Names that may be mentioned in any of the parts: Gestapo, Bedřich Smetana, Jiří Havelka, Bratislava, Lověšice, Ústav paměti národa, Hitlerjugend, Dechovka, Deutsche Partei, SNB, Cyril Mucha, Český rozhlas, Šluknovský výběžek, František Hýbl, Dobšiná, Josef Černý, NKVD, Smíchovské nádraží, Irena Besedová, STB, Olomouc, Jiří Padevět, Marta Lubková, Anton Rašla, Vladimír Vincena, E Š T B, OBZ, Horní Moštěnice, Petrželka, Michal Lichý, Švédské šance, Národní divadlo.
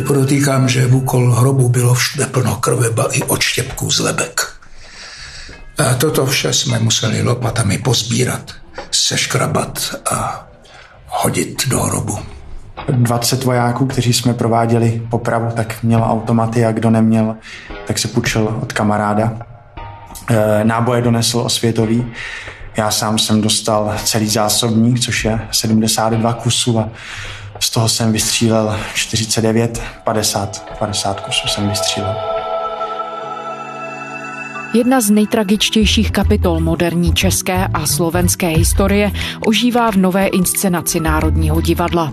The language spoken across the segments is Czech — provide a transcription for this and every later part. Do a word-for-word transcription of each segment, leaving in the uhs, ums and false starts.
podotýkám, že v úkol hrobu bylo všude plno krve, ba i odštěpků z lebek. A toto vše jsme museli lopatami pozbírat, seškrabat a hodit do hrobu. dvacet vojáků, kteří jsme prováděli popravu, tak měla automaty a kdo neměl, tak se půjčil od kamaráda. Náboje donesl osvětový. Já sám jsem dostal celý zásobník, což je sedmdesát dva kusů a z toho jsem vystřílel čtyřicet devět, padesát, padesát kusů jsem vystřílel. Jedna z nejtragičtějších kapitol moderní české a slovenské historie ožívá v nové inscenaci Národního divadla.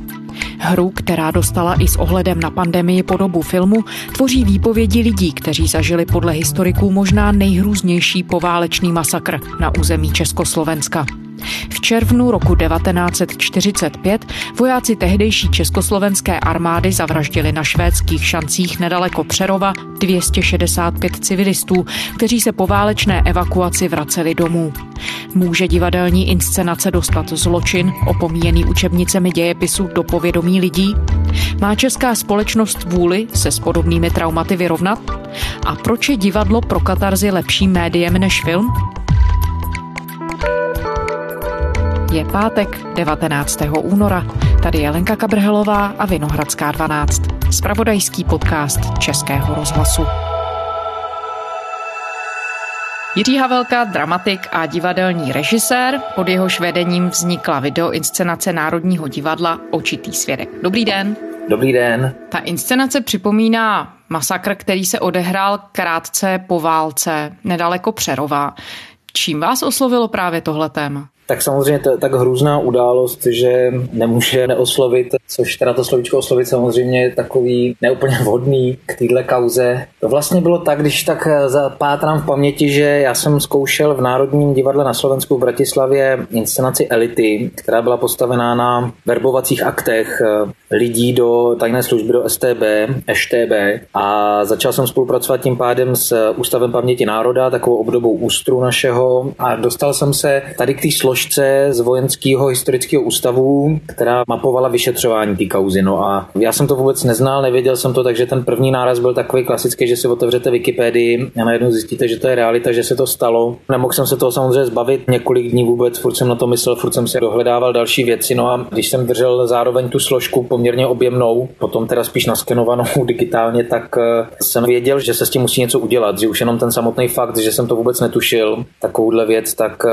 Hru, která dostala i s ohledem na pandemii podobu filmu, tvoří výpovědi lidí, kteří zažili podle historiků možná nejhrůznější poválečný masakr na území Československa. V červnu roku devatenáct set čtyřicet pět vojáci tehdejší československé armády zavraždili na Švédských Šancích nedaleko Přerova dvě stě šedesát pět civilistů, kteří se po válečné evakuaci vraceli domů. Může divadelní inscenace dostat zločin, opomíjený učebnicemi dějepisu, do povědomí lidí? Má česká společnost vůli se s podobnými traumaty vyrovnat? A proč je divadlo pro katarzi lepším médiem než film? Je pátek, devatenáctého února. Tady je Lenka Kabrhalová a Vinohradská dvanáct. Zpravodajský podcast Českého rozhlasu. Jiří Havelka, dramatik a divadelní režisér. Pod jehož vedením vznikla videoinscenace Národního divadla Očitý svědek. Dobrý den. Dobrý den. Ta inscenace připomíná masakr, který se odehrál krátce po válce, nedaleko Přerova. Čím vás oslovilo právě tohle téma? Tak samozřejmě to je tak hrůzná událost, že nemůže neoslovit, což teda to slovíčko oslovit samozřejmě je takový neúplně vhodný k téhle kauze. To vlastně bylo tak, když tak zapátrám v paměti, že já jsem zkoušel v Národním divadle na Slovensku v Bratislavě inscenaci Elity, která byla postavená na verbovacích aktech lidí do tajné služby, do S T B, E Š T B, a začal jsem spolupracovat tím pádem s Ústavem paměti národa, takovou obdobou ústru našeho, a dostal jsem se tady k té složce z vojenského historického ústavu, která mapovala vyšetřování té kauzy. No a já jsem to vůbec neznal, nevěděl jsem to, takže ten první náraz byl takový klasický, že si otevřete Wikipedii a najednou zjistíte, že to je realita, že se to stalo. Nemohl jsem se toho samozřejmě zbavit několik dní vůbec, furt jsem na to myslel, furt jsem si dohledával další věci. No a když jsem držel zároveň tu složku poměrně objemnou, potom teda spíš naskenovanou digitálně, tak jsem věděl, že se s tím musí něco udělat, že už jenom ten samotný fakt, že jsem to vůbec netušil, takovouhle věc, tak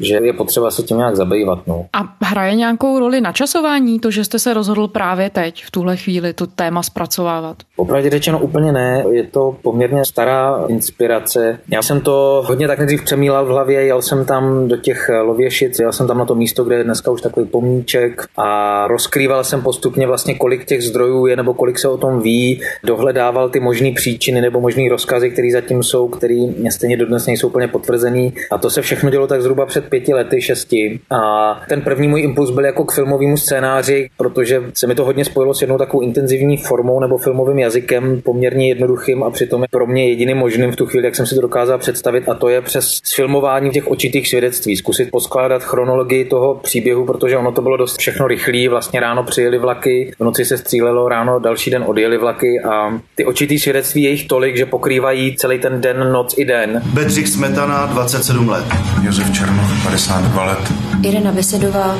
že je potřeba se tím nějak zabývat. No. A hraje nějakou roli načasování to, že jste se rozhodl právě teď, v tuhle chvíli, to téma zpracovávat? Popravdě řečeno úplně ne, je to poměrně stará inspirace. Já jsem to hodně tak nejdřív přemýlal v hlavě, jel jsem tam do těch Lověšic, jel jsem tam na to místo, kde je dneska už takový pomníček, a rozkrýval jsem postupně vlastně, kolik těch zdrojů je nebo kolik se o tom ví, dohledával ty možný příčiny nebo možný rozkazy, které zatím jsou, které stejně dodnes nejsou úplně potvrzený. A to se všechno dělo tak zhruba před pěti lety, šesti. A ten první můj impuls byl jako k filmovému scénáři, protože se mi to hodně spojilo s jednou takovou intenzivní formou nebo filmovým jazykem, poměrně jednoduchým a přitom pro mě jediným možným v tu chvíli, jak jsem si to dokázal představit, a to je přes filmování těch očitých svědectví, zkusit poskládat chronologii toho příběhu, protože ono to bylo dost všechno rychlý, vlastně ráno přijeli vlaky, v noci se střílelo, ráno další den odjeli vlaky, a ty očitý svědectví je jich tolik, že pokrývají celý ten den, noc i den. Bedřich Smetana, dvacet sedm let. Josef Černý, padesát dva let. Irena Besedová,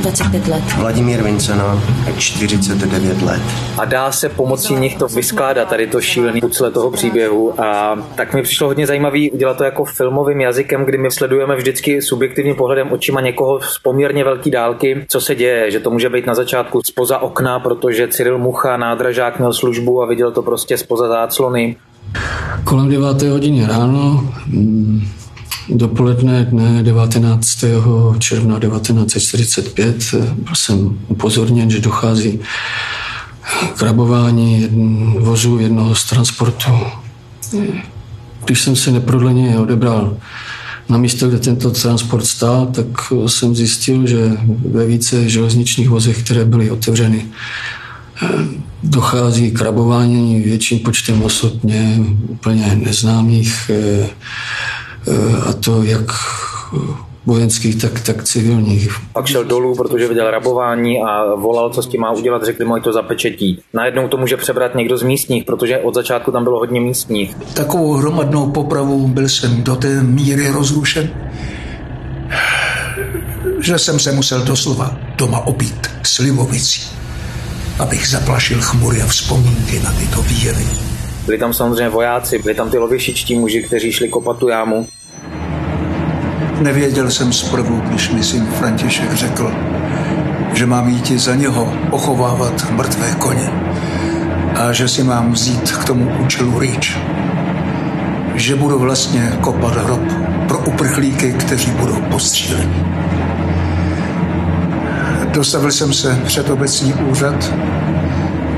dvacet pět let. Vladimír Vincena, čtyřicet devět let. A dá se pomocí nich to vyskládat, tady to šílený pucle toho příběhu, a tak mi přišlo hodně zajímavý udělat to jako filmovým jazykem, kdy my sledujeme vždycky subjektivním pohledem očima někoho z poměrně velké dálky, co se děje, že to může být na začátku spoza okna, protože Cyril Mucha, nádražák, měl službu a viděl to prostě spoza záclony. Kolem deváté hodiny ráno, dopoledne dne devatenáctého června devatenáct set čtyřicet pět, byl jsem upozorněn, že dochází k rabování vozu jednoho z transportu. Když jsem se neprodleně odebral na místo, kde tento transport stál, tak jsem zjistil, že ve více železničních vozech, které byly otevřeny, dochází k rabování větším počtem osob, ne, úplně neznámých, a to jak vojenských, tak, tak civilních. Pak šel dolů, protože viděl rabování a volal, co s tím má udělat, řekli mu, to zapečetí. Najednou to může přebrat někdo z místních, protože od začátku tam bylo hodně místních. Takovou hromadnou popravou byl jsem do té míry rozrušen, že jsem se musel doslova doma obít slivovicí, abych zaplašil chmury a vzpomínky na tyto výjevy. Byli tam samozřejmě vojáci, byli tam ty lověšičtí muži, kteří šli kopat tu jámu. Nevěděl jsem zprvu, když mi syn František řekl, že mám jít za něho ochovávat mrtvé koně a že si mám vzít k tomu účelu rýč. Že budu vlastně kopat hrob pro uprchlíky, kteří budou postříleni. Dostavil jsem se před obecní úřad,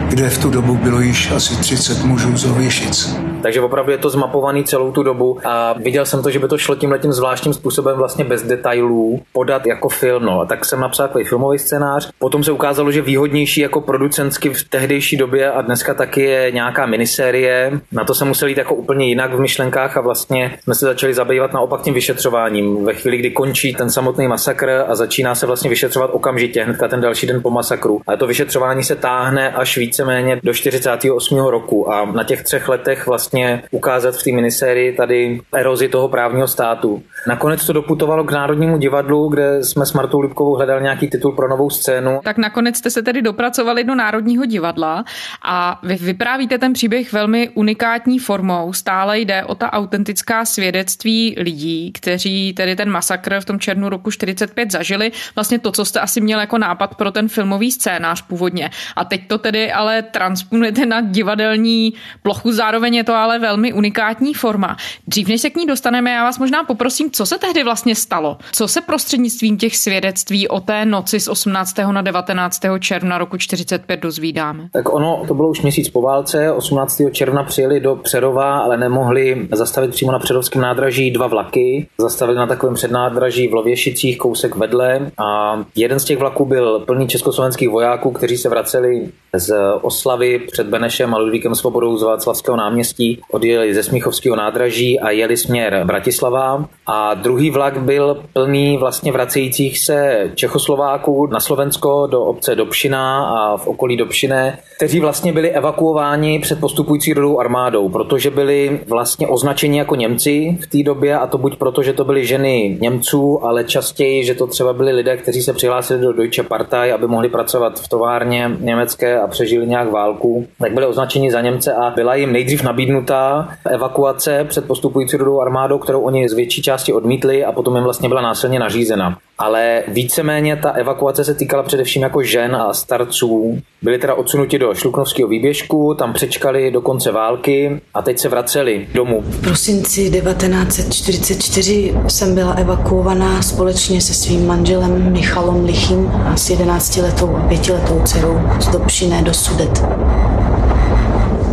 kde v tu dobu bylo již asi třicet mužů z Lověšic. Takže opravdu je to zmapovaný celou tu dobu a viděl jsem to, že by to šlo tímhletím zvláštním způsobem vlastně bez detailů podat jako film. No a tak jsem napsal takový filmový scénář. Potom se ukázalo, že výhodnější jako producensky v tehdejší době a dneska taky je nějaká minisérie. Na to jsem musel jít jako úplně jinak v myšlenkách a vlastně jsme se začali zabývat naopak tím vyšetřováním. Ve chvíli, kdy končí ten samotný masakr a začíná se vlastně vyšetřovat okamžitě, hnedka ten další den po masakru. A to vyšetřování se táhne až víceméně do čtyřicátého osmého roku a na těch třech letech vlastně ukázat v té minisérii tady erozi toho právního státu. Nakonec to doputovalo k Národnímu divadlu, kde jsme s Martou Lubkovou hledali nějaký titul pro novou scénu. Tak nakonec jste se tedy dopracovali do Národního divadla a vy vyprávíte ten příběh velmi unikátní formou. Stále jde o ta autentická svědectví lidí, kteří tedy ten masakr v tom červnu roku čtyřicet pět zažili. Vlastně to, co jste asi měl jako nápad pro ten filmový scénář původně. A teď to tedy ale transponujete na divadelní plochu, zároveň je to ale velmi unikátní forma. Dřív, než se k ní dostaneme, já vás možná poprosím, co se tehdy vlastně stalo? Co se prostřednictvím těch svědectví o té noci z osmnáctého na devatenáctého června roku čtyřicet pět dozvídáme? Tak ono, to bylo už měsíc po válce, osmnáctého června přijeli do Přerova, ale nemohli zastavit přímo na Přerovském nádraží dva vlaky. Zastavili na takovém přednádraží v Lověšicích, kousek vedle a jeden z těch vlaků byl plný československých vojáků, kteří se vraceli z oslavy před Benešem a Ludvíkem Svobodou z Václavského náměstí. Odjeli ze Smíchovského nádraží a jeli směr Bratislava a druhý vlak byl plný vlastně vracejících se Čechoslováků na Slovensko do obce Dobšina a v okolí Dobšiné, kteří vlastně byli evakuováni před postupující rudou armádou, protože byli vlastně označeni jako Němci v té době a to buď proto, že to byly ženy Němců, ale častěji, že to třeba byli lidé, kteří se přihlásili do Deutsche Partei, aby mohli pracovat v továrně německé a přežili nějak válku, tak byli označeni za Němce a byla jim nejdřív nabídnuta evakuace před postupující rudou armádou, kterou oni z větší části odmítli a potom jim vlastně byla násilně nařízena. Ale víceméně ta evakuace se týkala především jako žen a starců. Byli teda odsunuti do Šluknovského výběžku, tam přečkali do konce války a teď se vraceli domů. V prosinci devatenáct set čtyřicet čtyři jsem byla evakuovaná společně se svým manželem Michalom Lichým a s jedenáctiletou a pětiletou dcerou z Dobšiné do Sudet.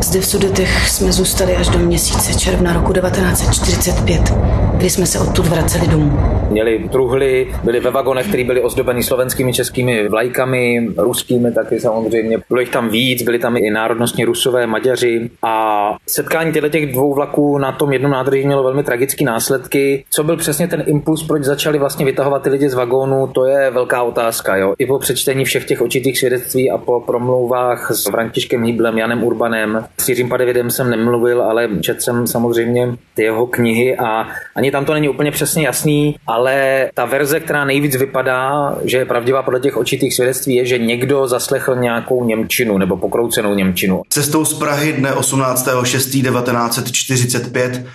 Zde v Sudetech jsme zůstali až do měsíce června roku devatenáct set čtyřicet pět, kdy jsme se odtud vraceli domů. Měli truhly, byli ve vagonech, které byly ozdobeny slovenskými, českými vlajkami, ruskými taky samozřejmě. Bylo jich tam víc, byli tam i národnostní Rusové, Maďaři. A setkání těch dvou vlaků na tom jednom nádraží mělo velmi tragické následky. Co byl přesně ten impuls, proč začali vlastně vytahovat ty lidi z vagónu, to je velká otázka. Jo? I po přečtení všech těch očitých svědectví a po promlouvách s Františkem Hýblem, Janem Urbanem, s Jiřím Padevědem jsem nemluvil, ale četl jsem samozřejmě ty jeho knihy a ani tam to není úplně přesně jasný, ale ta verze, která nejvíc vypadá, že je pravdivá podle těch očitých svědectví, je, že někdo zaslechl nějakou němčinu nebo pokroucenou němčinu. Cestou z Prahy dne osmnáctého šestého devatenáct set čtyřicet pět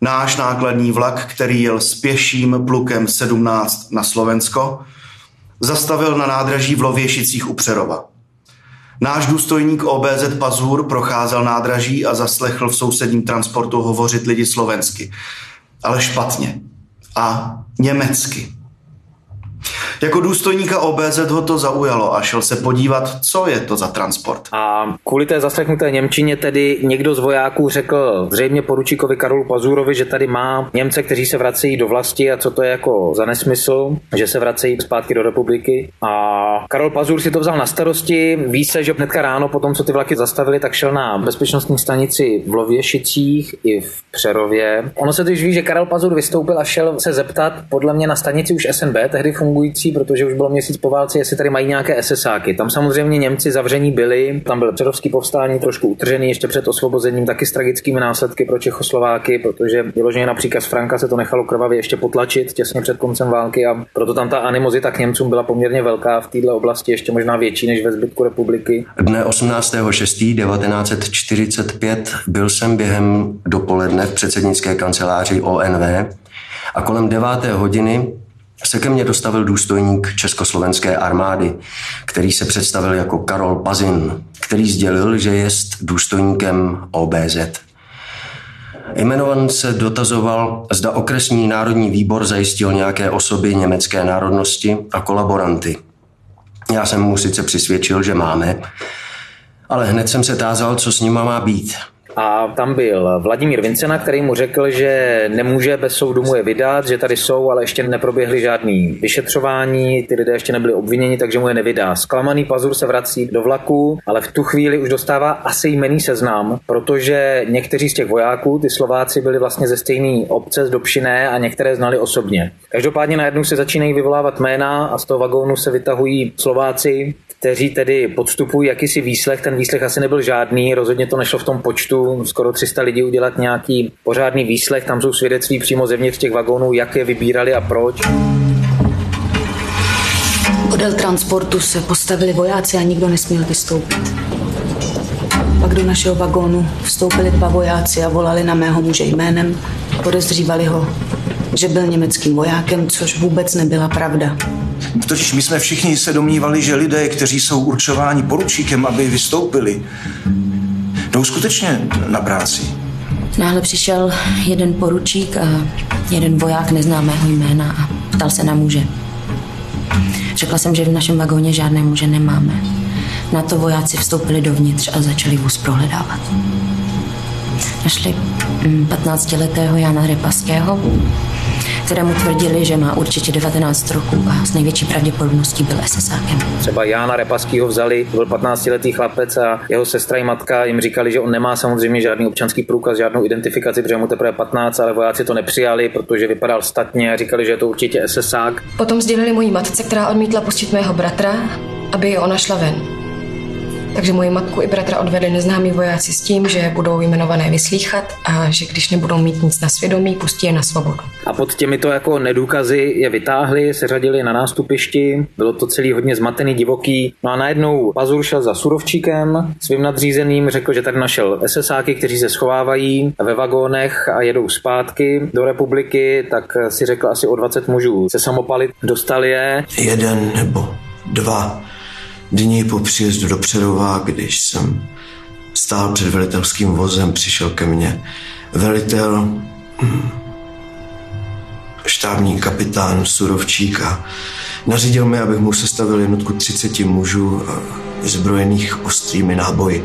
náš nákladní vlak, který jel s pěším plukem sedmnáct na Slovensko, zastavil na nádraží v Lověšicích u Přerova. Náš důstojník O B Z Pazur procházel nádraží a zaslechl v sousedním transportu hovořit lidi slovensky, ale špatně a německy. Jako důstojníka O B Z ho to zaujalo a šel se podívat, co je to za transport. A kvůli té zaslechnuté němčině tedy někdo z vojáků řekl zřejmě poručíkovi Karolu Pazurovi, že tady má Němce, kteří se vracejí do vlasti a co to je jako za nesmysl, že se vracejí zpátky do republiky. A Karol Pazur si to vzal na starosti. Ví se, že hnedka ráno potom, co ty vlaky zastavili, tak šel na bezpečnostní stanici v Lověšicích i v Přerově. Ono se totiž ví, že Karol Pazur vystoupil a šel se zeptat podle mě na stanici už S N B, tehdy fungující, protože už bylo měsíc po válce, jestli tady mají nějaké SSáky. Tam samozřejmě Němci zavření byli, tam byl přerovský povstání trošku utržený ještě před osvobozením, taky s tragickými následky pro Čechoslováky, protože vyloženě na příkaz Franka se to nechalo krvavě ještě potlačit těsně před koncem války a proto tam ta animozita k Němcům byla poměrně velká v této oblasti, ještě možná větší než ve zbytku republiky. Dne osmnáctého šestého devatenáct set čtyřicet pět byl jsem během dopoledne v předsednické kanceláři O N V a kolem deváté hodiny se ke mně dostavil důstojník Československé armády, který se představil jako Karol Pazin, který sdělil, že jest důstojníkem O B Z. Jmenovan se dotazoval, zda okresní národní výbor zajistil nějaké osoby německé národnosti a kolaboranty. Já jsem mu sice přisvědčil, že máme, ale hned jsem se tázal, co s nima má být. A tam byl Vladimír Vincena, který mu řekl, že nemůže bez soudu mu je vydat, že tady jsou, ale ještě neproběhly žádný vyšetřování, ty lidé ještě nebyli obviněni, takže mu je nevydá. Zklamaný Pazur se vrací do vlaku, ale v tu chvíli už dostává asi jmenný seznam, protože někteří z těch vojáků, ty Slováci, byli vlastně ze stejné obce z Dobšiné a některé znali osobně. Každopádně najednou se začínají vyvolávat jména a z toho vagónu se vytahují Slováci, kteří tedy podstupují jakýsi výslech. Ten výslech asi nebyl žádný, rozhodně to nešlo v tom počtu skoro tři sta lidí udělat nějaký pořádný výslech. Tam jsou svědectví přímo zevnitř těch vagónů, jak je vybírali a proč. Podél transportu se postavili vojáci a nikdo nesměl vystoupit. Pak do našeho vagónu vstoupili dva vojáci a volali na mého muže jménem. Podezřívali ho, že byl německým vojákem, což vůbec nebyla pravda. Totiž my jsme všichni se domnívali, že lidé, kteří jsou určováni poručíkem, aby vystoupili, jdou skutečně na práci. Náhle přišel jeden poručík a jeden voják neznámého jména a ptal se na muže. Řekla jsem, že v našem vagóně žádné muže nemáme. Na to vojáci vstoupili dovnitř a začali vůz prohledávat. Našli patnáctiletého Jana Repaského, kterému tvrdili, že má určitě devatenáct roků a s největší pravděpodobností byl SSákem. Třeba Jána Repaskýho vzali, byl patnáctiletý chlapec a jeho sestra i matka jim říkali, že on nemá samozřejmě žádný občanský průkaz, žádnou identifikaci, protože mu teprve patnáct, ale vojáci to nepřijali, protože vypadal statně a říkali, že je to určitě SSák. Potom sdělili mojí matce, která odmítla pustit mého bratra, aby je ona šla ven. Takže moji matku i bratra odvedli neznámí vojáci s tím, že budou jmenované vyslýchat a že když nebudou mít nic na svědomí, pustí je na svobodu. A pod těmito jako nedůkazy je vytáhli, seřadili na nástupišti, bylo to celý hodně zmatený, divoký. No a najednou Pazur šel za Surovčíkem, svým nadřízeným řekl, že tady našel SSáky, kteří se schovávají ve vagónech a jedou zpátky do republiky, tak si řekl asi o dvacet mužů se samopalit, dostali je. Jeden nebo dva dní po příjezdu do Přerova, když jsem stál před velitelským vozem, přišel ke mně velitel, štábní kapitán Surovčík a nařídil mi, abych mu sestavil jednotku třicet mužů zbrojených ostrými náboji.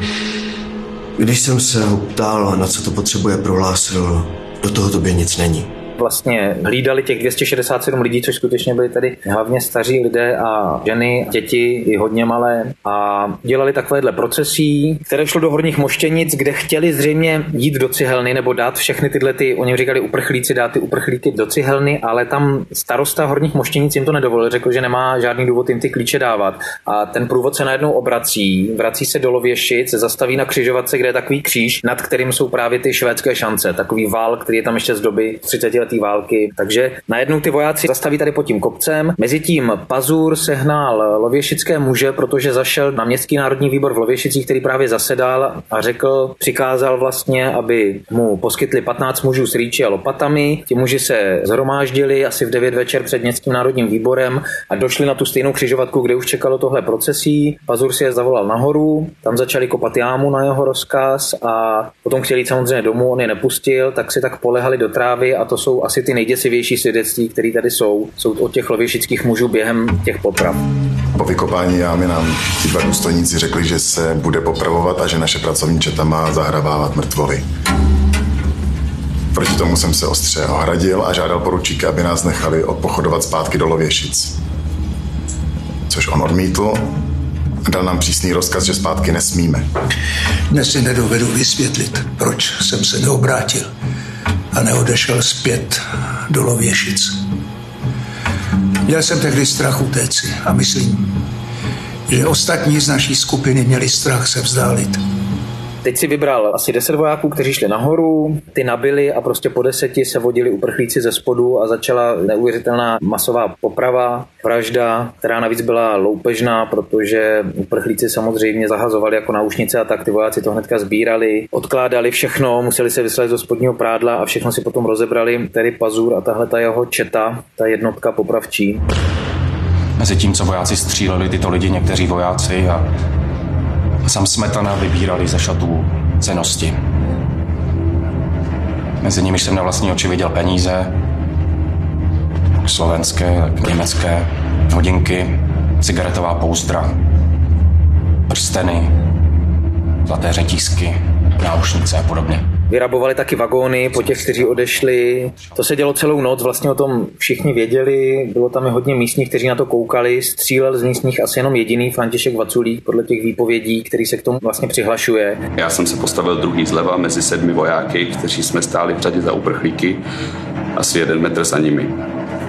Když jsem se ho ptal, na co to potřebuje, prohlásil, do toho tobě nic není. Vlastně hlídali těch dvě stě šedesát sedm lidí, což skutečně byli tady hlavně staří lidé a ženy, děti i hodně malé. A dělali takovéhle procesí, které šlo do Horních Moštěnic, kde chtěli zřejmě jít do cihelny nebo dát všechny tyhle, ty, oni říkali uprchlíci, dát ty uprchlíky do cihelny, ale tam starosta Horních Moštěnic jim to nedovolil, řekl, že nemá žádný důvod jim ty klíče dávat. A ten průvod se najednou obrací, vrací se do Lověšic, zastaví na křižovatce, kde je takový kříž, nad kterým jsou právě ty švédské šance, takový vál, který je tam ještě z doby třicetileté války. Takže najednou ty vojáci zastaví tady pod tím kopcem. Mezitím Pazur sehnal lověšické muže, protože zašel na městský národní výbor v Lověšicích, který právě zasedal a řekl, přikázal vlastně, aby mu poskytli patnáct mužů s rýči a lopatami. Ti muži se zhromáždili asi v devět večer před městským národním výborem a došli na tu stejnou křižovatku, kde už čekalo tohle procesí. Pazur si je zavolal nahoru, tam začali kopat jámu na jeho rozkaz a potom chtěli samozřejmě domů, on je nepustil, tak si tak polehali do trávy a to jsou jsou asi ty nejděsivější svědectví, které tady jsou, jsou od těch lověšických mužů během těch poprav. Po vykopání jámy nám ti dva důstojníci řekli, že se bude popravovat a že naše pracovní četa má zahravávat mrtvoly. Proti tomu jsem se ostře ohradil a žádal poručíka, aby nás nechali odpochodovat zpátky do Lověšic. Což on odmítl a dal nám přísný rozkaz, že zpátky nesmíme. Dnes si nedovedu vysvětlit, proč jsem se neobrátil a neodešel zpět do Lověšic. Měl jsem tehdy strach utéci a myslím, že ostatní z naší skupiny měli strach se vzdálit. Teď si vybral asi deset vojáků, kteří šli nahoru, ty nabili a prostě po deseti se vodili uprchlíci ze spodu a začala neuvěřitelná masová poprava, vražda, která navíc byla loupežná, protože uprchlíci samozřejmě zahazovali jako náušnice a tak ty vojáci to hnedka sbírali, odkládali všechno, museli se vyslat do spodního prádla a všechno si potom rozebrali, tedy Pazur a tahle ta jeho četa, ta jednotka popravčí. Mezi tím, co vojáci stříleli tyto lidi, někteří vojáci a A sam Smetana vybírali ze šatů cennosti. Mezi nimi jsem na vlastní oči viděl peníze, slovenské, německé, hodinky, cigaretová pouzdra, prsteny, zlaté řetízky, náušnice a podobně. Vyrabovali taky vagóny po těch, kteří odešli. To se dělo celou noc, vlastně o tom všichni věděli. Bylo tam i hodně místních, kteří na to koukali. Střílel z místních asi jenom jediný František Vaculík, podle těch výpovědí, který se k tomu vlastně přihlašuje. Já jsem se postavil druhý zleva mezi sedmi vojáky, kteří jsme stáli v řadě za uprchlíky, asi jeden metr za nimi.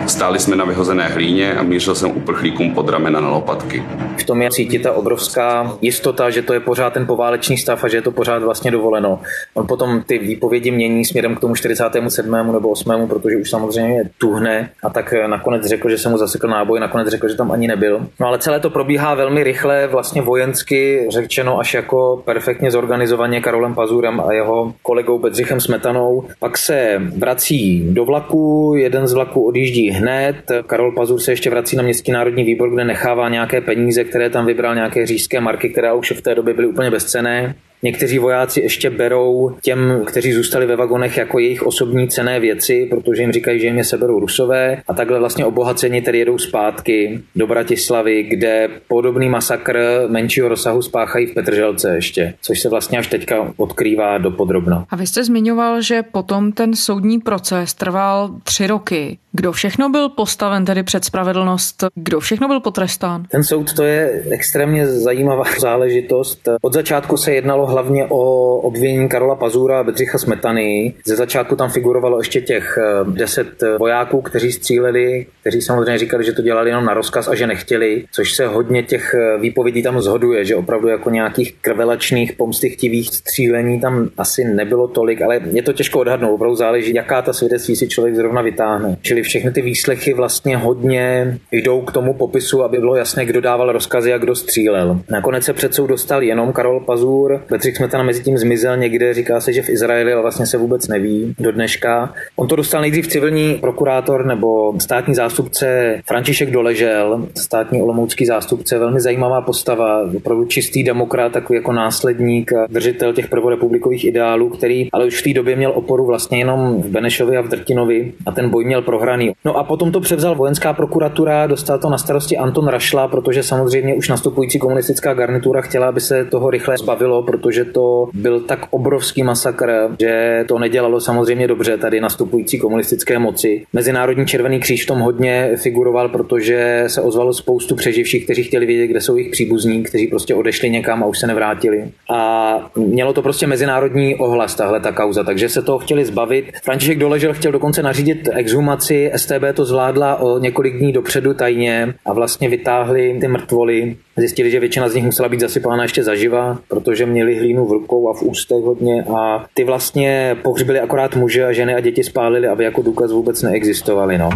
Stáli jsme na vyhozené hlíně a mířil jsem uprchlíkům pod ramena na lopatky. V tom je cítit ta obrovská jistota, že to je pořád ten poválečný stav a že je to pořád vlastně dovoleno. On potom ty výpovědi mění směrem k tomu čtyřicátému sedmému nebo osmému, protože už samozřejmě tuhne a tak nakonec řekl, že se mu zasekl náboj, nakonec řekl, že tam ani nebyl. No ale celé to probíhá velmi rychle, vlastně vojensky řečeno až jako perfektně zorganizovaně Karolem Pazurem a jeho kolegou Bedřichem Smetanou. Pak se vrací do vlaku, jeden z vlaků odjíždí hned. Karol Pazur se ještě vrací na Městský národní výbor, kde nechává nějaké peníze, které tam vybral, nějaké říšské marky, které už v té době byly úplně bezcenné. Někteří vojáci ještě berou těm, kteří zůstali ve vagonech, jako jejich osobní cenné věci, protože jim říkají, že jim je seberou Rusové. A takhle vlastně obohaceni tedy jedou zpátky do Bratislavy, kde podobný masakr menšího rozsahu spáchají v Petrželce ještě, což se vlastně až teďka odkrývá dopodrobna. A vy jste zmiňoval, že potom ten soudní proces trval tři roky. Kdo všechno byl postaven tedy před spravedlnost? Kdo všechno byl potrestán? Ten soud, to je extrémně zajímavá záležitost. Od začátku se jednalo hlavně o obvinění Karola Pazura a Bedřicha Smetany. Ze začátku tam figurovalo ještě těch deset vojáků, kteří stříleli, kteří samozřejmě říkali, že to dělali jenom na rozkaz a že nechtěli, což se hodně těch výpovědí tam zhoduje, že opravdu jako nějakých krvelačných, pomstychtivých střílení tam asi nebylo tolik, ale je to těžko odhadnout, opravdu záleží, jaká ta svědectví si člověk zrovna vytáhne. Čili všechny ty výslechy vlastně hodně jdou k tomu popisu, aby bylo jasné, kdo dával rozkazy a kdo střílel. Nakonec se před soud dostal jenom Karol Pazur. Bedřich Smetana mezi tím zmizel někde, říká se, že v Izraeli, ale vlastně se vůbec neví do dneška. On to dostal nejdřív civilní prokurátor nebo státní zástupce František Doležel, státní olomoucký zástupce, velmi zajímavá postava, opravdu čistý demokrat, takový jako následník, držitel těch prvorepublikových ideálů, který ale už v té době měl oporu vlastně jenom v Benešovi a v Drtinovi a ten boj měl prohraný. No a potom to převzal vojenská prokuratura, dostal to na starosti Anton Rašla, protože samozřejmě už nastupující komunistická garnitura chtěla, aby se toho rychle zbavilo, protože to byl tak obrovský masakr, že to nedělalo samozřejmě dobře tady nastupující komunistické moci. Mezinárodní červený kříž v tom hodně figuroval, protože se ozvalo spoustu přeživších, kteří chtěli vědět, kde jsou jejich příbuzní, kteří prostě odešli někam a už se nevrátili. A mělo to prostě mezinárodní ohlas tahle ta kauza, takže se toho chtěli zbavit. František Doležel chtěl dokonce nařídit exhumaci, S T B to zvládla o několik dní dopředu tajně a vlastně vytáhli ty mrtvoly. Zjistili, že většina z nich musela být zasypána ještě zaživa, protože měli hlínu v rukou a v ústech hodně a ty vlastně pohřbili akorát muže a ženy a děti spálili, aby jako důkaz vůbec neexistovaly, no.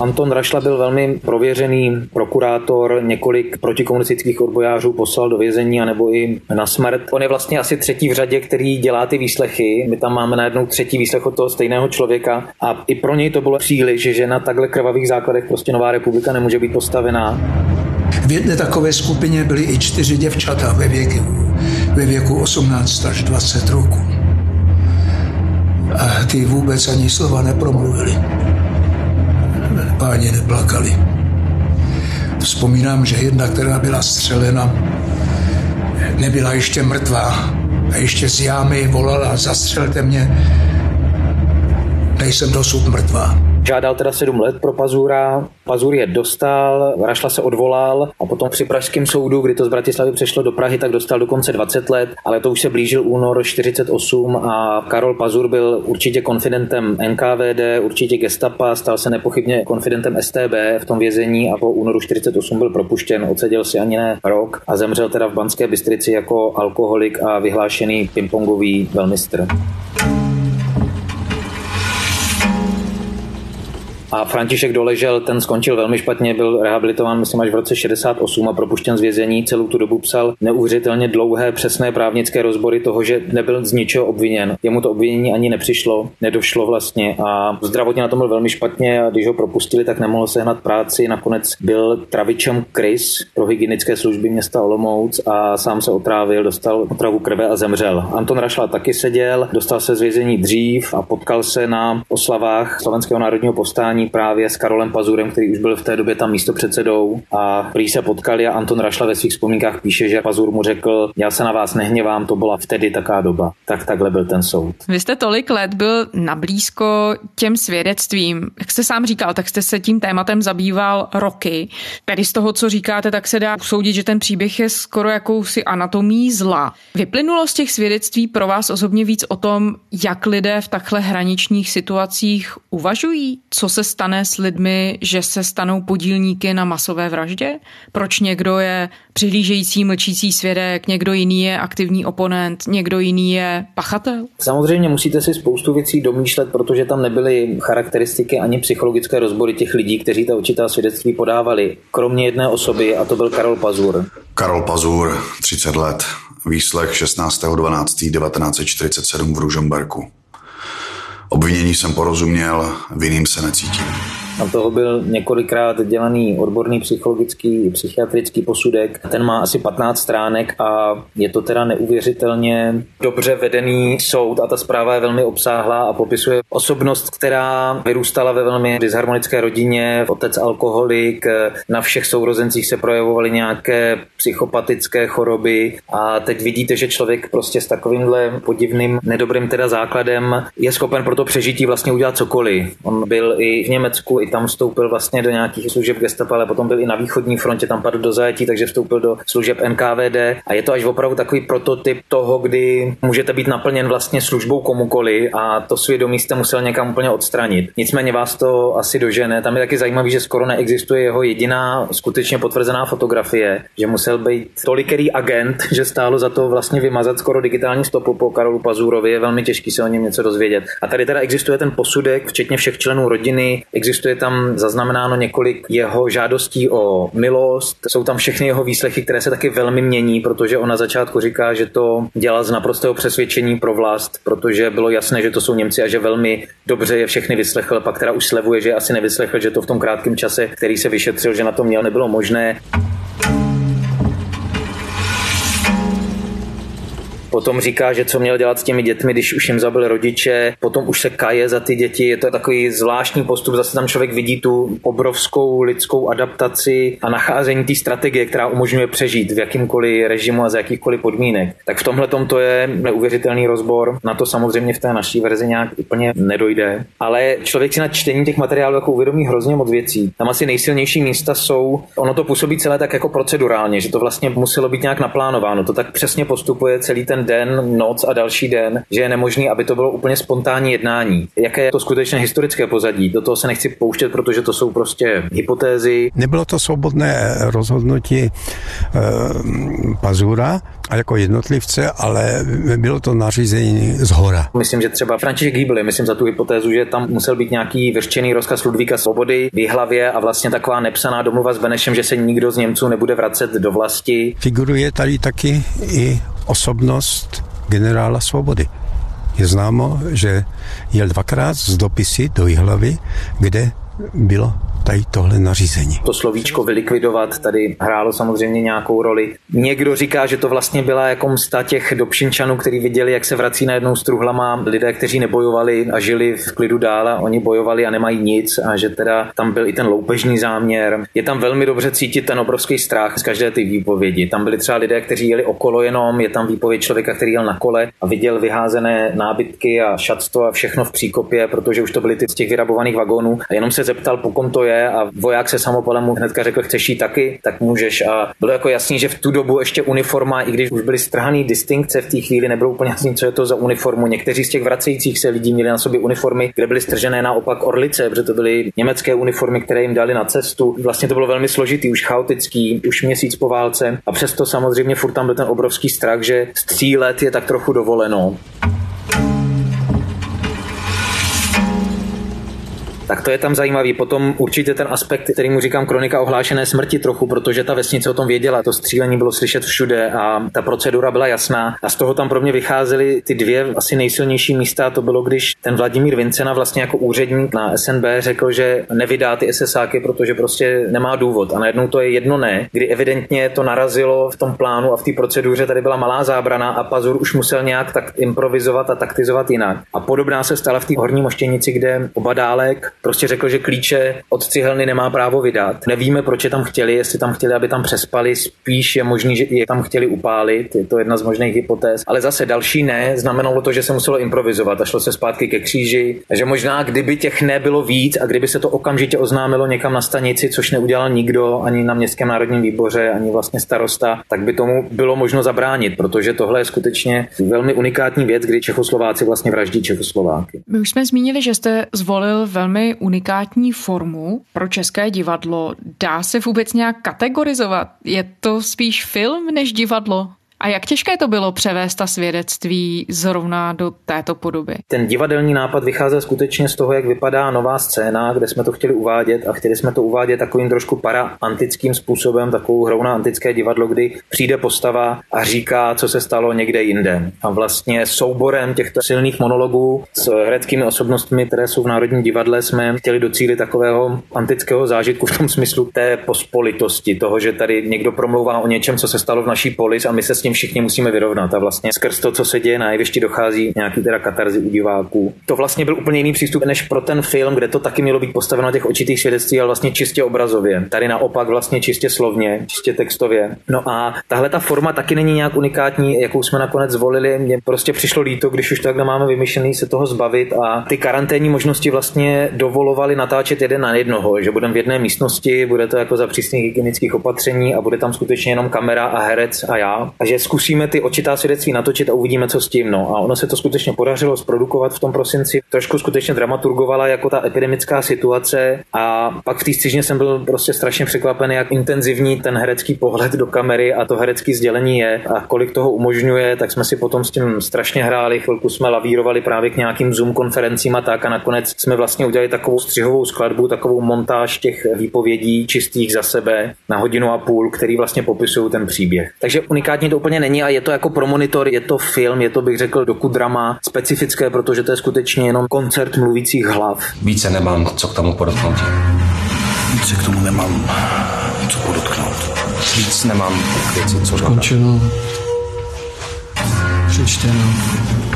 Anton Rašla byl velmi prověřený prokurátor, několik protikomunistických odbojářů poslal do vězení anebo i na smrt. On je vlastně asi třetí v řadě, který dělá ty výslechy. My tam máme najednou třetí výslech od toho stejného člověka a i pro něj to bylo příliš, že na takhle krvavých základech prostě nová republika nemůže být postavená. V jedné takové skupině byly i čtyři děvčata ve věku, ve věku osmnáct až dvacet roků. A ty vůbec ani slova nepromluvili. Páni neplakali. Vzpomínám, že jedna, která byla střelena, nebyla ještě mrtvá. A ještě z jámy volala, zastřelte mě, nejsem dosud mrtvá. Žádal teda sedm let pro Pazura, Pazur je dostal, Rašla se odvolal a potom při pražském soudu, kdy to z Bratislavy přešlo do Prahy, tak dostal dokonce dvacet let, ale to už se blížil únor čtyřicet osm a Karol Pazur byl určitě konfidentem N K V D, určitě Gestapa, stal se nepochybně konfidentem S T B v tom vězení a po únoru čtyřicet osm byl propuštěn, odseděl si ani ne rok a zemřel teda v Banské Bystrici jako alkoholik a vyhlášený pingpongový velmistr. A František Doležel, ten skončil velmi špatně, byl rehabilitován, myslím, až v roce šedesát osm a propuštěn z vězení. Celou tu dobu psal neuvěřitelně dlouhé, přesné právnické rozbory toho, že nebyl z ničeho obviněn. Jemu to obvinění ani nepřišlo, nedošlo vlastně a zdravotně na tom byl velmi špatně a když ho propustili, tak nemohl sehnat práci. Nakonec byl travičem krys pro hygienické služby města Olomouc a sám se otrávil, dostal otravu krve a zemřel. Anton Rašla taky seděl, dostal se z vězení dřív a potkal se na oslavách Slovenského národního povstání právě s Karolem Pazurem, který už byl v té době tam místopředsedou a prý se potkali a Anton Rašla ve svých vzpomínkách píše, že Pazur mu řekl, já se na vás nehněvám, to byla vtedy taká doba. Tak takhle byl ten soud. Vy jste tolik let byl nablízko těm svědectvím. Jak jste sám říkal, tak jste se tím tématem zabýval roky. Tedy z toho, co říkáte, tak se dá usoudit, že ten příběh je skoro jakousi anatomí zla. Vyplynulo z těch svědectví pro vás osobně víc o tom, jak lidé v takhle hraničních situacích uvažují, co se stane s lidmi, že se stanou podílníky na masové vraždě? Proč někdo je přihlížející mlčící svědek, někdo jiný je aktivní oponent, někdo jiný je pachatel? Samozřejmě musíte si spoustu věcí domýšlet, protože tam nebyly charakteristiky ani psychologické rozbory těch lidí, kteří ta určitá svědectví podávali, kromě jedné osoby, a to byl Karol Pazur. Karol Pazur, třicet let, výslech šestnáctého prosince devatenáct set čtyřicet sedm v Ružomberku. Obvinění jsem porozuměl, vinným se necítím. A toho byl několikrát dělaný odborný psychologický, psychiatrický posudek. Ten má asi patnáct stránek a je to teda neuvěřitelně dobře vedený soud a ta zpráva je velmi obsáhlá a popisuje osobnost, která vyrůstala ve velmi disharmonické rodině, otec alkoholik, na všech sourozencích se projevovaly nějaké psychopatické choroby a teď vidíte, že člověk prostě s takovýmhle podivným, nedobrým teda základem je schopen pro to přežití vlastně udělat cokoliv. On byl i v Německu, i tam vstoupil vlastně do nějakých služeb Gestapa, ale potom byl i na východní frontě, tam padl do zajetí, takže vstoupil do služeb N K V D a je to až opravdu takový prototyp toho, kdy můžete být naplněn vlastně službou komukoli a to svědomí jste musel někam úplně odstranit. Nicméně vás to asi dožene. Tam je taky zajímavý, že skoro neexistuje jeho jediná skutečně potvrzená fotografie, že musel být tolikerý agent, že stálo za to vlastně vymazat skoro digitální stopu po Karolu Pazurovi, je velmi těžký se o něm něco dozvědět. A tady teda existuje ten posudek, včetně všech členů rodiny, existuje je tam zaznamenáno několik jeho žádostí o milost. Jsou tam všechny jeho výslechy, které se taky velmi mění, protože on na začátku říká, že to dělal z naprostého přesvědčení pro vlast, protože bylo jasné, že to jsou Němci a že velmi dobře je všechny vyslechl. Pak teda už slevuje, že asi nevyslechl, že to v tom krátkém čase, který se vyšetřil, že na to měl, nebylo možné. Potom říká, že co měl dělat s těmi dětmi, když už jim zabil rodiče, potom už se kaje za ty děti, je to takový zvláštní postup, zase tam člověk vidí tu obrovskou lidskou adaptaci a nacházení té strategie, která umožňuje přežít v jakýmkoliv režimu a za jakýchkoliv podmínek. Tak v tomhle to je neuvěřitelný rozbor, na to samozřejmě v té naší verzi nějak úplně nedojde, ale člověk si na čtení těch materiálů jako uvědomí hrozně moc věcí. Tam asi nejsilnější místa jsou, ono to působí celé tak jako procedurálně, že to vlastně muselo být nějak naplánováno, to tak přesně postupuje celý ten den, noc a další den, že je nemožný, aby to bylo úplně spontánní jednání. Jaké je to skutečně historické pozadí? Do toho se nechci pouštět, protože to jsou prostě hypotézy. Nebylo to svobodné rozhodnutí eh, Pazura a jako jednotlivce, ale bylo to nařízení zhora. Myslím, že třeba František Hýbl, myslím za tu hypotézu, že tam musel být nějaký vyřčený rozkaz Ludvíka Svobody v Jihlavě a vlastně taková nepsaná domluva s Benešem, že se nikdo z Němců nebude vracet do vlasti. Figuruje tady taky i osobnost generála Svobody. Je známo, že jel dvakrát z dopisy do Jihlavy, kde bylo tady tohle nařízení. To slovíčko vylikvidovat tady hrálo samozřejmě nějakou roli. Někdo říká, že to vlastně byla jako msta těch Dobšinčanů, kteří viděli, jak se vrací najednou s truhlama lidé, kteří nebojovali a žili v klidu dál a oni bojovali a nemají nic a že teda tam byl i ten loupežní záměr. Je tam velmi dobře cítit ten obrovský strach z každé ty výpovědi. Tam byli třeba lidé, kteří jeli okolo jenom, je tam výpověď člověka, který jel na kole a viděl vyházené nábytky a šatstvo a všechno v příkopě, protože už to byly ty z těch vyrabovaných vagónů. A jenom se zeptal, po kom to je a voják se samopalem mu hnedka řekl, chceš jít taky, tak můžeš. A bylo jako jasný, že v tu dobu ještě uniforma, i když už byly strhaný distinkce v té chvíli, nebylo úplně jasný, co je to za uniformu. Někteří z těch vracejících se lidí měli na sobě uniformy, kde byly stržené naopak orlice, protože to byly německé uniformy, které jim dali na cestu. Vlastně to bylo velmi složitý, už chaotický, už měsíc po válce a přesto samozřejmě furt tam byl ten obrovský strach, že střílet je tak trochu dovoleno. Tak to je tam zajímavý. Potom určitě ten aspekt, který mu říkám kronika ohlášené smrti trochu, protože ta vesnice o tom věděla. To střílení bylo slyšet všude a ta procedura byla jasná. A z toho tam pro mě vycházely ty dvě asi nejsilnější místa. To bylo, když ten Vladimír Vincena vlastně jako úředník na S N B řekl, že nevydá ty SSáky, protože prostě nemá důvod. A najednou to je jedno ne, kdy evidentně to narazilo v tom plánu a v té proceduře tady byla malá zábrana a Pazur už musel nějak tak improvizovat a taktizovat jinak. A podobná se stala v té Horní Moštěnici, kde oba Dálek prostě řekl, že klíče od cihelny nemá právo vydat. Nevíme, proč je tam chtěli, jestli tam chtěli, aby tam přespali, spíš je možný, že je tam chtěli upálit, je to jedna z možných hypotéz. Ale zase další ne, znamenalo to, že se muselo improvizovat a šlo se zpátky ke kříži, že možná kdyby těch nebylo víc a kdyby se to okamžitě oznámilo někam na stanici, což neudělal nikdo ani na Městském národním výboře, ani vlastně starosta, tak by tomu bylo možno zabránit, protože tohle je skutečně velmi unikátní věc, kdy Čechoslováci vlastně vraždí Čechoslováky. My už jsme zmínili, že jste zvolil velmi unikátní formu pro české divadlo. Dá se vůbec nějak kategorizovat? Je to spíš film než divadlo? A jak těžké to bylo převést ta svědectví zrovna do této podoby? Ten divadelní nápad vycházel skutečně z toho, jak vypadá nová scéna, kde jsme to chtěli uvádět a chtěli jsme to uvádět takovým trošku paraantickým způsobem, takovou hrou na antické divadlo, kdy přijde postava a říká, co se stalo někde jinde. A vlastně souborem těchto silných monologů s hereckými osobnostmi, které jsou v Národním divadle, jsme chtěli docílit takového antického zážitku v tom smyslu té pospolitosti, toho, že tady někdo promlouvá o něčem, co se stalo v naší polis a my se s tím všichni musíme vyrovnat a vlastně skrz to, co se děje na jevišti, dochází nějaký teda katarzy u diváků. To vlastně byl úplně jiný přístup než pro ten film, kde to taky mělo být postaveno na těch očitých svědectví, ale vlastně čistě obrazově. Tady naopak vlastně čistě slovně, čistě textově. No a tahle ta forma taky není nějak unikátní, jakou jsme nakonec zvolili. Mně prostě přišlo líto, když už tak máme vymyšlený, se toho zbavit a ty karanténní možnosti vlastně dovolovaly natáčet jeden na jednoho, že budeme v jedné místnosti, bude to jako za přísných hygienických opatření a bude tam skutečně jenom kamera a herec a já. A že zkusíme ty očitá svědectví natočit a uvidíme, co s tím. No a ono se to skutečně podařilo zprodukovat v tom prosinci. Trošku skutečně dramaturgovala jako ta epidemická situace a pak v té scižně jsem byl prostě strašně překvapený, jak intenzivní ten herecký pohled do kamery a to herecký sdělení je a kolik toho umožňuje, tak jsme si potom s tím strašně hráli, chvilku jsme lavírovali právě k nějakým Zoom konferencím a tak a nakonec jsme vlastně udělali takovou střihovou skladbu, takovou montáž těch výpovědí čistých za sebe na hodinu a půl, který vlastně popisují ten příběh. Takže unikátní to úplně není a je to jako pro monitor, je to film, je to bych řekl dokudrama specifické, protože to je skutečně jenom koncert mluvících hlav. Více nemám, co k tomu podotknout. Více k tomu nemám, co podotknout. Víc nemám k věci, co říkám. Skončeno. Přečteno.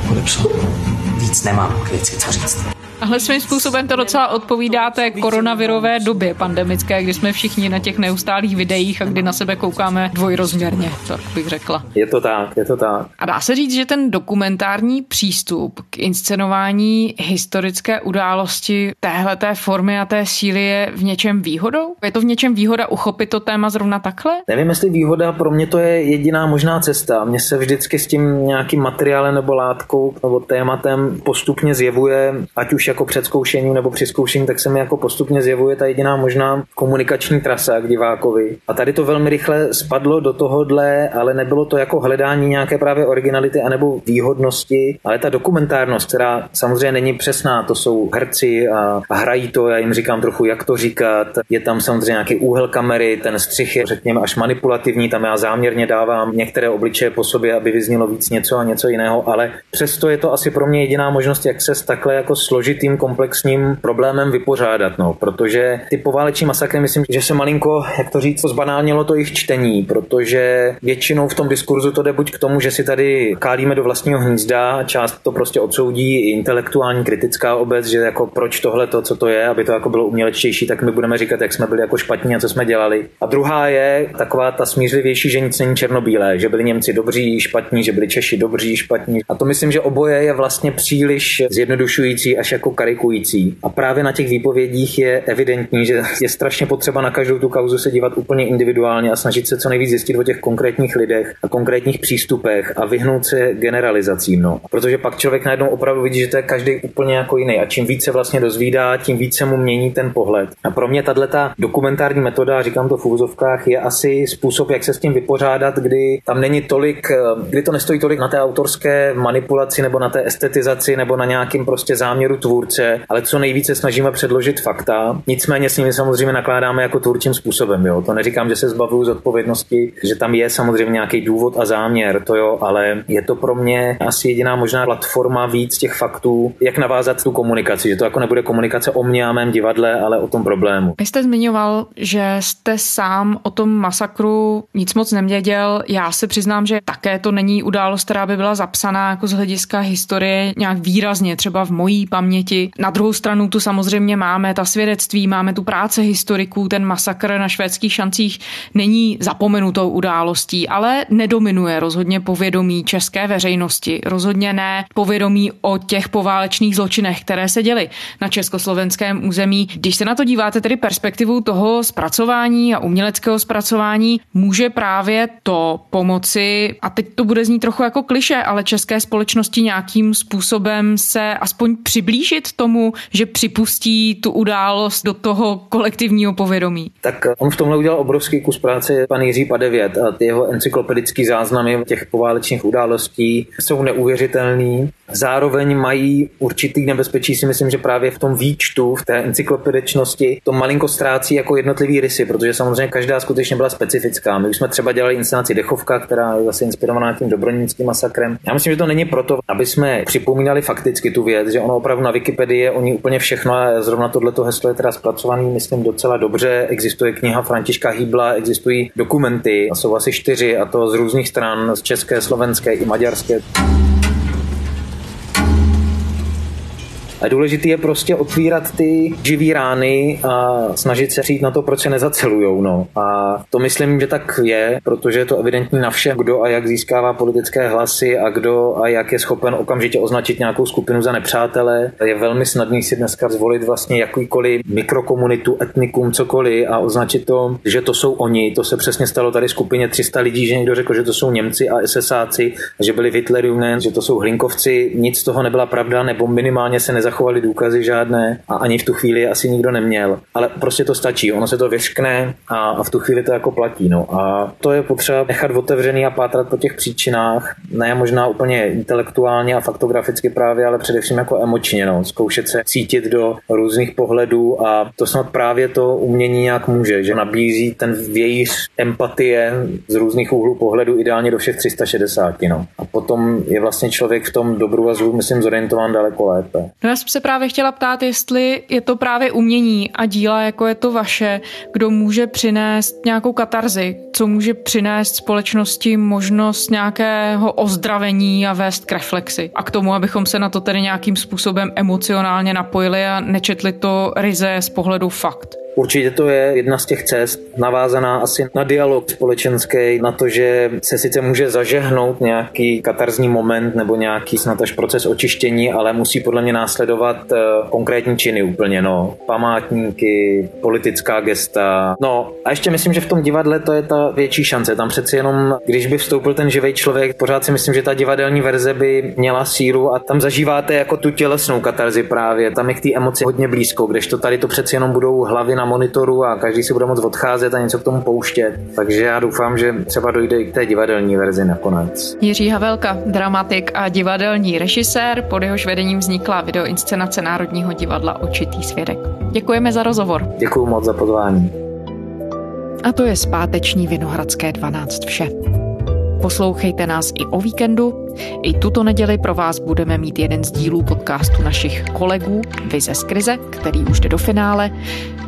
Podepsáno. Víc nemám k věci, co říct. Ale svým způsobem to docela odpovídá té koronavirové době pandemické, kdy jsme všichni na těch neustálých videích a kdy na sebe koukáme dvojrozměrně, tak bych řekla. Je to tak, je to tak. A dá se říct, že ten dokumentární přístup k inscenování historické události téhleté formy a té síly je v něčem výhodou? Je to v něčem výhoda uchopit to téma zrovna takhle? Nevím, jestli výhoda, pro mě to je jediná možná cesta. Mně se vždycky s tím nějakým materiálem nebo látkou nebo tématem postupně zjevuje, ať už jako před zkoušením nebo při zkoušení, tak se mi jako postupně zjevuje ta jediná možná komunikační trasa k divákovi. A tady to velmi rychle spadlo do tohohle, ale nebylo to jako hledání nějaké právě originality anebo výhodnosti, ale ta dokumentárnost, která samozřejmě není přesná, to jsou herci a, a hrají to, já jim říkám trochu, jak to říkat, je tam samozřejmě nějaký úhel kamery, ten střih je, řekněme, až manipulativní, tam já záměrně dávám některé obličeje po sobě, aby vyznělo víc něco a něco jiného, ale přesto je to asi pro mě jediná možnost, jak se takhle jako složit určitým komplexním problémem vypořádat, no, protože ty poválečné masakry, myslím, že se malinko, jak to říct, zbanálnilo to jejich čtení, protože většinou v tom diskurzu to jde buď k tomu, že si tady kálíme do vlastního hnízda, část to prostě odsoudí i intelektuální kritická obec, že jako proč tohle to, co to je, aby to jako bylo umělečtější, tak my budeme říkat, jak jsme byli jako špatní a co jsme dělali. A druhá je taková ta smířlivější, že nic není černobílé, že byli Němci dobří, špatní, že byli Češi dobří, špatní. A to myslím, že oboje je vlastně příliš zjednodušující až jako karikující. A právě na těch výpovědích je evidentní, že je strašně potřeba na každou tu kauzu se dívat úplně individuálně a snažit se co nejvíc zjistit o těch konkrétních lidech a konkrétních přístupech a vyhnout se generalizacím. No. Protože pak člověk najednou opravdu vidí, že to je každý úplně jako jiný. A čím více vlastně dozvídá, tím více mu mění ten pohled. A pro mě tato dokumentární metoda, říkám to v uvozovkách, je asi způsob, jak se s tím vypořádat, kdy tam není tolik, kdy to nestojí tolik na té autorské manipulaci nebo na té estetizaci nebo na nějakým prostě záměru tvůrce, ale co nejvíce snažíme předložit fakta. Nicméně s nimi samozřejmě nakládáme jako tvůrčím způsobem. Jo. To neříkám, že se zbavuju z odpovědnosti, že tam je samozřejmě nějaký důvod a záměr, to jo, ale je to pro mě asi jediná možná platforma víc těch faktů, jak navázat tu komunikaci, že to jako nebude komunikace o mě a mém divadle, ale o tom problému. Vy jste zmiňoval, že jste sám o tom masakru nic moc nevěděl. Já se přiznám, že také to není událost, která by byla zapsaná jako z hlediska historie nějak výrazně, třeba v mojí paměti. Na druhou stranu tu samozřejmě máme ta svědectví, máme tu práce historiků, ten masakr na Švédských Šancích není zapomenutou událostí, ale nedominuje rozhodně povědomí české veřejnosti, rozhodně ne povědomí o těch poválečných zločinech, které se děly na československém území. Když se na to díváte tedy perspektivou toho zpracování a uměleckého zpracování, může právě to pomoci, a teď to bude znít trochu jako klišé, ale české společnosti nějakým způsobem se aspoň přiblížit tomu, že připustí tu událost do toho kolektivního povědomí? Tak on v tomhle udělal obrovský kus práce pan Jiří Padevět a ty jeho encyklopedické záznamy těch poválečných událostí jsou neuvěřitelný. Zároveň mají určitý nebezpečí, si myslím, že právě v tom výčtu, v té encyklopedičnosti to malinko ztrácí jako jednotlivý rysy, protože samozřejmě každá skutečně byla specifická. My už jsme třeba dělali inscenaci Dechovka, která je zase inspirovaná tím dobronickým masakrem. Já myslím, že to není proto, aby jsme připomínali fakticky tu věc, že ono opravdu na Wikipedii je o ní úplně všechno a zrovna tohleto heslo je teda zpracovaný, myslím, docela dobře. Existuje kniha Františka Hýbla, existují dokumenty, a jsou asi čtyři, a to z různých stran, z české, slovenské i maďarské. A důležité je prostě otvírat ty živý rány a snažit se přijít na to, proč se nezacelujou. No. A to myslím, že tak je, protože je to evidentní na všem, kdo a jak získává politické hlasy a kdo a jak je schopen okamžitě označit nějakou skupinu za nepřátele. Je velmi snadný si dneska zvolit vlastně jakýkoliv mikrokomunitu, etnikum, cokoliv a označit to, že to jsou oni. To se přesně stalo tady skupině tři sta lidí, že někdo řekl, že to jsou Němci a SSáci, že byli Hitlerjugend, že to jsou Hlinkovci. Nic z toho nebyla pravda, nebo minimálně se neza zachovali důkazy žádné a ani v tu chvíli asi nikdo neměl. Ale prostě to stačí, ono se to vyřkne a, a v tu chvíli to jako platí. No. A to je potřeba nechat otevřený a pátrat po těch příčinách, ne možná úplně intelektuálně a faktograficky právě, ale především jako emočně. No. Zkoušet se cítit do různých pohledů a to snad právě to umění nějak může, že nabízí ten vějíř empatie z různých úhlů pohledu ideálně do všech tři sta šedesát. No. A potom je vlastně člověk v tom dobru a zlu, myslím, zorientován daleko lépe. Já jsem se právě chtěla ptát, jestli je to právě umění a díla, jako je to vaše, kdo může přinést nějakou katarzi, co může přinést společnosti možnost nějakého ozdravení a vést k reflexi. A k tomu, abychom se na to tedy nějakým způsobem emocionálně napojili a nečetli to ryze z pohledu fakt. Určitě to je jedna z těch cest, navázaná asi na dialog společenský, na to, že se sice může zažehnout nějaký katarzní moment nebo nějaký snad až proces očištění, ale musí podle mě následovat konkrétní činy úplně, no. Památníky, politická gesta, no. A ještě myslím, že v tom divadle to je ta větší šance. Tam přeci jenom, když by vstoupil ten živej člověk, pořád si myslím, že ta divadelní verze by měla sílu a tam zažíváte jako tu tělesnou katarzi právě. Tam je k té emoci hodně blízko, kdežto tady to přeci jenom budou hlavy na monitoru a každý si bude moct odcházet a něco k tomu pouštět. Takže já doufám, že třeba dojde i k té divadelní verzi nakonec. Jiří Havelka, dramatik a divadelní režisér, pod jehož vedením vznikla videoinscenace Národního divadla Očitý svědek. Děkujeme za rozhovor. Děkuju moc za pozvání. A to je zpáteční Vinohradské dvanáct vše. Poslouchejte nás i o víkendu. I tuto neděli pro vás budeme mít jeden z dílů podcastu našich kolegů Vize z krize, který už jde do finále.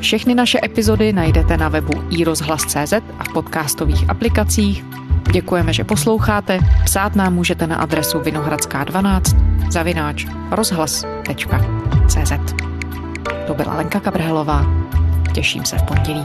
Všechny naše epizody najdete na webu i rozhlas tečka cé zet a v podcastových aplikacích. Děkujeme, že posloucháte. Psát nám můžete na adresu vinohradská dvanáct zavináč rozhlas tečka cé zet. To byla Lenka Kabrhalová. Těším se v pondělí.